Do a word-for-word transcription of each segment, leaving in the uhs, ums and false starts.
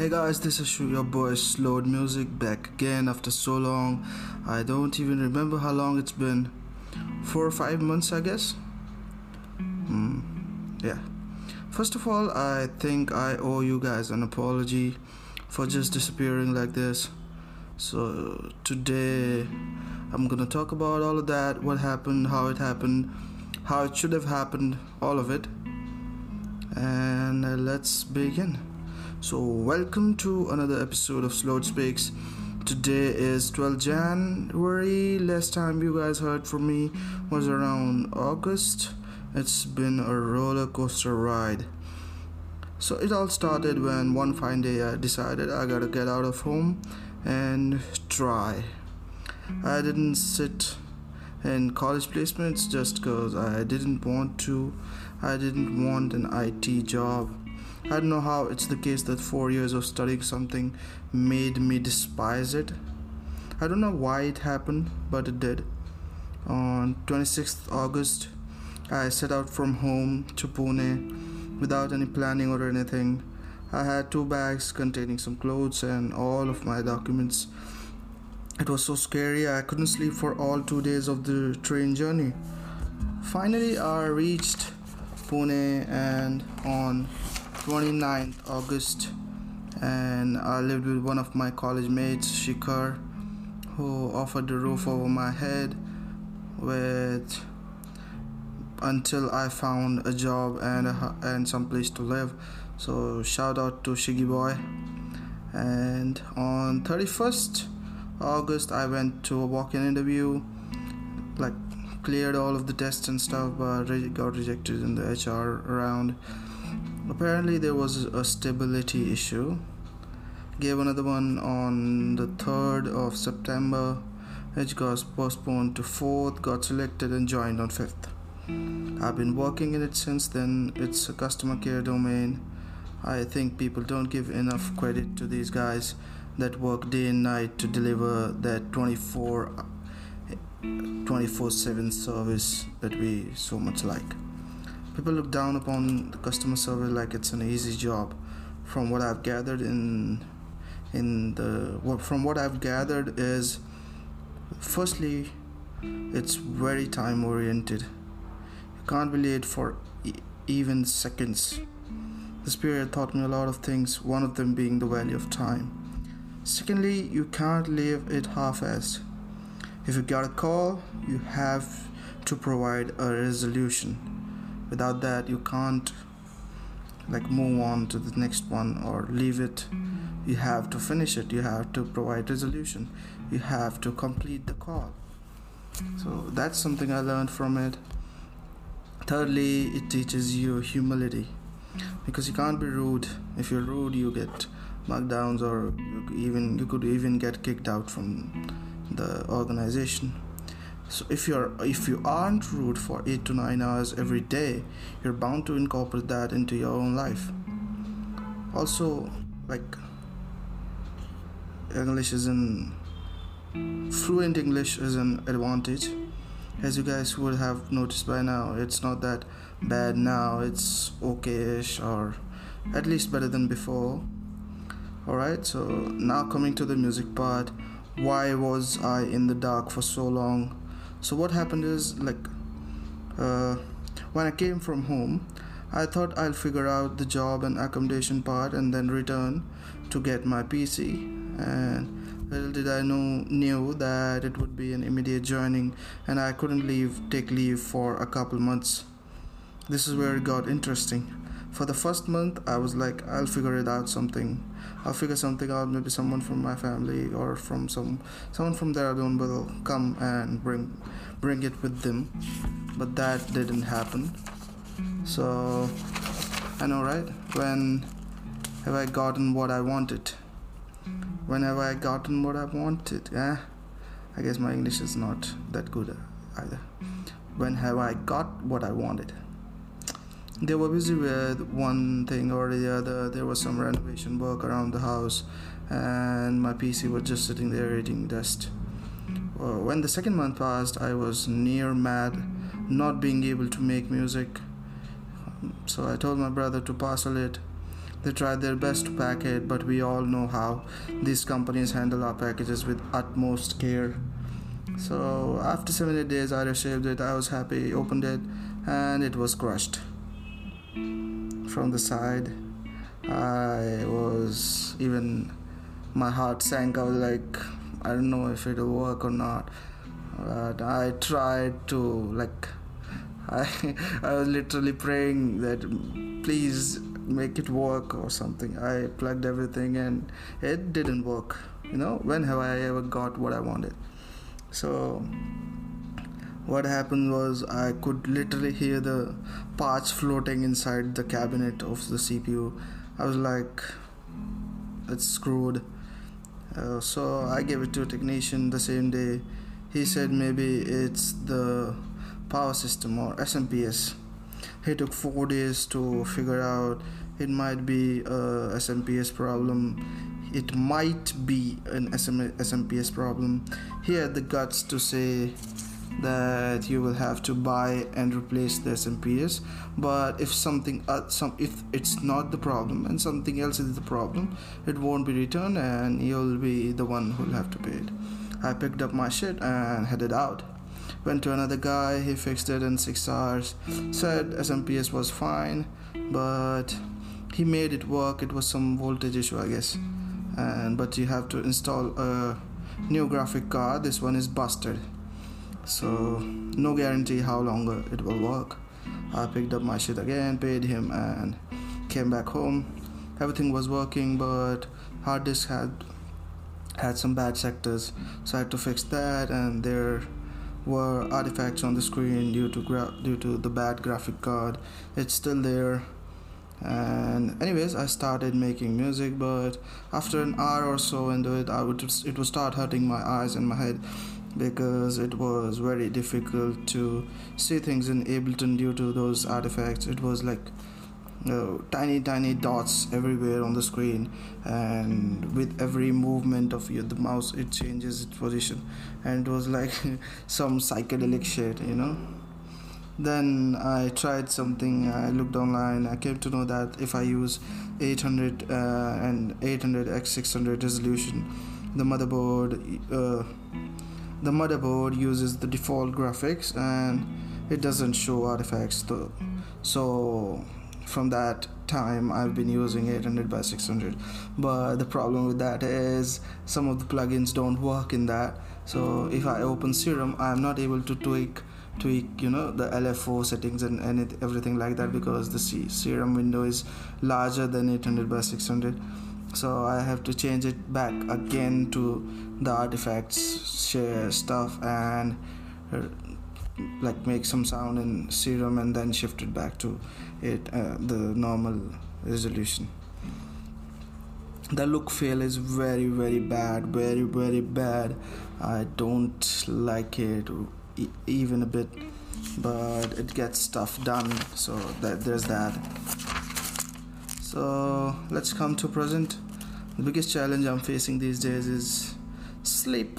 Hey guys, this is your boy Slowed Music, back again after so long. I don't even remember how long it's been. Four or five months, I guess. Mm, yeah. First of all, I think I owe you guys an apology for just disappearing like this. So today, I'm gonna talk about all of that, what happened, how it happened, how it should have happened, all of it. And uh, let's begin. So welcome to another episode of Slowed Speaks. Today is twelfth of January. Last time you guys heard from me was around August. It's been a roller coaster ride. So it all started when one fine day I decided I gotta get out of home and try. I didn't sit in college placements just cause I didn't want to. I didn't want an I T job. I don't know how it's the case that four years of studying something made me despise it. I don't know why it happened, but it did. On twenty-sixth of August, I set out from home to Pune without any planning or anything. I had two bags containing some clothes and all of my documents. It was so scary, I couldn't sleep for all two days of the train journey. Finally, I reached Pune and on twenty-ninth of August, and I lived with one of my college mates, Shikar, who offered a roof over my head with until I found a job and a, and some place to live. So shout out to Shiggy boy. And on thirty-first of August, I went to a walk-in interview, like cleared all of the tests and stuff, but got rejected in the H R round. Apparently there was a stability issue. Gave another one on the third of September, which got postponed to fourth, got selected and joined on fifth. I've been working in it since then. It's a customer care domain. I think people don't give enough credit to these guys that work day and night to deliver that twenty-four seven service that we so much like. People look down upon the customer service like it's an easy job. From what I've gathered in in the from what I've gathered is, firstly, it's very time oriented. You can't be late for e- even seconds. This period taught me a lot of things, one of them being the value of time. Secondly, you can't leave it half-assed. If you got a call, you have to provide a resolution. Without that, you can't like move on to the next one or leave it. You have to finish it. You have to provide resolution. You have to complete the call. So that's something I learned from it. Thirdly, it teaches you humility, because you can't be rude. If you're rude, you get markdowns, or you even you could even get kicked out from the organization. So if you're if you aren't rude for eight to nine hours every day, you're bound to incorporate that into your own life. Also, like English is an fluent English is an advantage. As you guys would have noticed by now, it's not that bad now. It's okay-ish, or at least better than before. Alright, so now coming to the music part. Why was I in the dark for so long? So what happened is, like, uh, when I came from home, I thought I'll figure out the job and accommodation part and then return to get my P C. And little did I know, knew that it would be an immediate joining, and I couldn't leave, take leave for a couple months. This is where it got interesting. For the first month, I was like, I'll figure it out something. I'll figure something out. Maybe someone from my family or from some someone from their own will come and bring bring it with them. But that didn't happen. So I know, right? When have I gotten what I wanted? When have I gotten what I wanted? Eh? I guess my English is not that good either. When have I got what I wanted? They were busy with one thing or the other. There was some renovation work around the house, and my P C was just sitting there eating dust. When the second month passed, I was near mad, not being able to make music. So I told my brother to parcel it. They try their best to pack it, but we all know how these companies handle our packages with utmost care. So after seventy days I received it, I was happy, opened it, and it was crushed. From the side, I was even, my heart sank. I was like, I don't know if it'll work or not. But I tried to, like, I I was literally praying that please make it work or something. I plugged everything and it didn't work. You know, when have I ever got what I wanted? So what happened was I could literally hear the parts floating inside the cabinet of the C P U. I was like, it's screwed. Uh, so I gave it to a technician the same day. He said maybe it's the power system or S M P S. He took four days to figure out it might be a S M P S problem. It might be an S M- S M P S problem. He had the guts to say that you will have to buy and replace the S M P S, but if something uh, some if it's not the problem and something else is the problem, it won't be returned and you'll be the one who'll have to pay it. I picked up my shit and headed out. Went to another guy, he fixed it in six hours, said S M P S was fine, but he made it work. It was some voltage issue, I guess, and but you have to install a new graphic card. This one is busted, so no guarantee how longer it will work. I picked up my shit again, paid him, and came back home. Everything was working, but hard disk had had some bad sectors, so I had to fix that, and there were artifacts on the screen due to gra- due to the bad graphic card. It's still there. And anyways, I started making music, but after an hour or so into it, I would it would start hurting my eyes and my head, because it was very difficult to see things in Ableton due to those artifacts. It was like uh, tiny tiny dots everywhere on the screen, and with every movement of your, the mouse, it changes its position, and it was like some psychedelic shit, you know. Then I tried something, I looked online, I came to know that if I use eight hundred uh, and eight hundred by six hundred resolution, the motherboard uh, the motherboard uses the default graphics and it doesn't show artifacts though. So from that time I've been using eight hundred by six hundred, but the problem with that is some of the plugins don't work in that. So if I open Serum, I'm not able to tweak tweak you know, the L F O settings and, and it, everything like that, because the C- Serum window is larger than eight hundred by six hundred. So I have to change it back again to the artifacts share stuff and uh, like make some sound in Serum, and then shift it back to it uh, the normal resolution. The look feel is very very bad, very very bad. I don't like it e- even a bit, but it gets stuff done. So that there's that. So let's come to present. The biggest challenge I'm facing these days is sleep.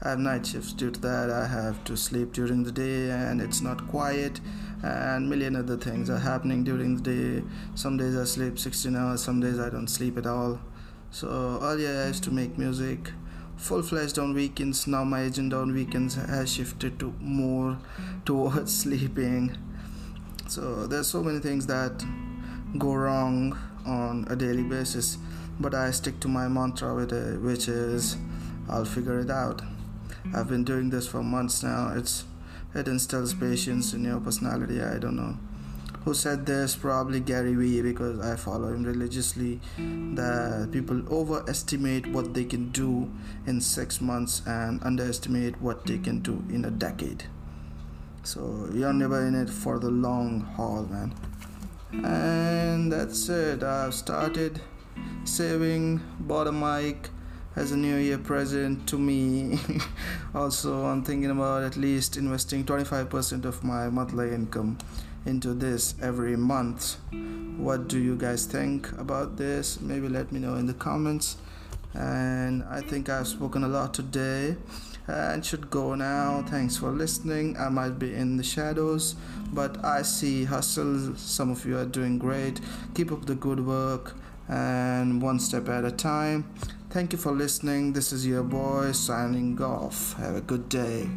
I have night shifts. Due to that, I have to sleep during the day and it's not quiet, and million other things are happening during the day. Some days I sleep sixteen hours, some days I don't sleep at all. So earlier I used to make music full-fledged on weekends. Now my agenda on weekends has shifted to more towards sleeping. So there's so many things that go wrong on a daily basis, but I stick to my mantra with it, which is I'll figure it out. I've been doing this for months now. It's it instills patience in your personality. I don't know who said this, probably Gary V, because I follow him religiously, that people overestimate what they can do in six months and underestimate what they can do in a decade. So you're never in it for the long haul, man. And that's it. I've started saving, bought a mic as a New Year present to me. Also, I'm thinking about at least investing twenty-five percent of my monthly income into this every month. What do you guys think about this? Maybe let me know in the comments. And I think I've spoken a lot today. and should go now. Thanks for listening. I might be in the shadows, but I see hustle. Some of you are doing great. Keep up the good work and one step at a time. Thank you for listening. This is your boy signing off. Have a good day.